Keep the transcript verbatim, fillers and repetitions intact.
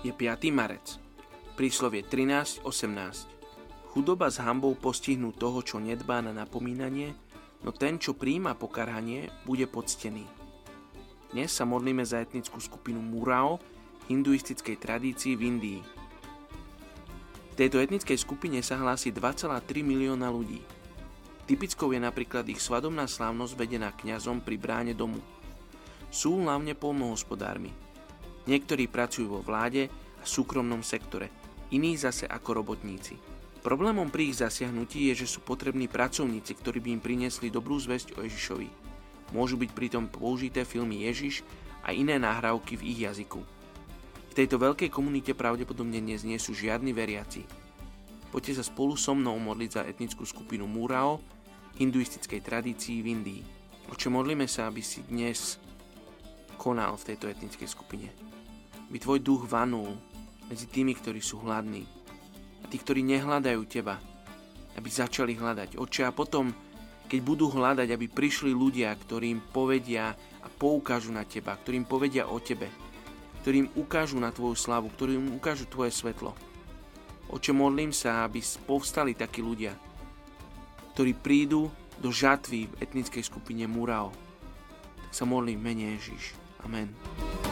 Je piaty marec. Príslovie trinásť osemnásť. Chudoba s hanbou postihnú toho, čo nedbá na napomínanie, no ten, čo prijíma pokarhanie, bude poctený. Dnes sa modlíme za etnickú skupinu Murao v hinduistickej tradícii v Indii. V tejto etnickej skupine sa hlási dva celé tri milióna ľudí. Typickou je napríklad ich svadobná slávnosť vedená kňazom pri bráne domu. Sú hlavne poľnohospodármi. Niektorí pracujú vo vláde a súkromnom sektore, iní zase ako robotníci. Problémom pri ich zasiahnutí je, že sú potrební pracovníci, ktorí by im priniesli dobrú zväzť o Ježišovi. Môžu byť pritom použité filmy Ježiš a iné nahrávky v ich jazyku. V tejto veľkej komunite pravdepodobne dnes nie sú žiadni veriaci. Poďte sa spolu so mnou modliť za etnickú skupinu Murao v hinduistickej tradícii v Indii. Oče, modlíme sa, aby si dnes konal v tejto etnickej skupine. By tvoj duch vanul medzi tými, ktorí sú hladní, a tí, ktorí nehľadajú teba, aby začali hľadať. Oče, a potom, keď budú hľadať, aby prišli ľudia, ktorým povedia a poukážu na teba, ktorým povedia o tebe, ktorým ukážu na tvoju slavu, ktorým ukážu tvoje svetlo. Oče, modlím sa, aby povstali takí ľudia, ktorí prídu do žatvy v etnickej skupine Murao. Tak sa modlím, mene Ježiš. Amen.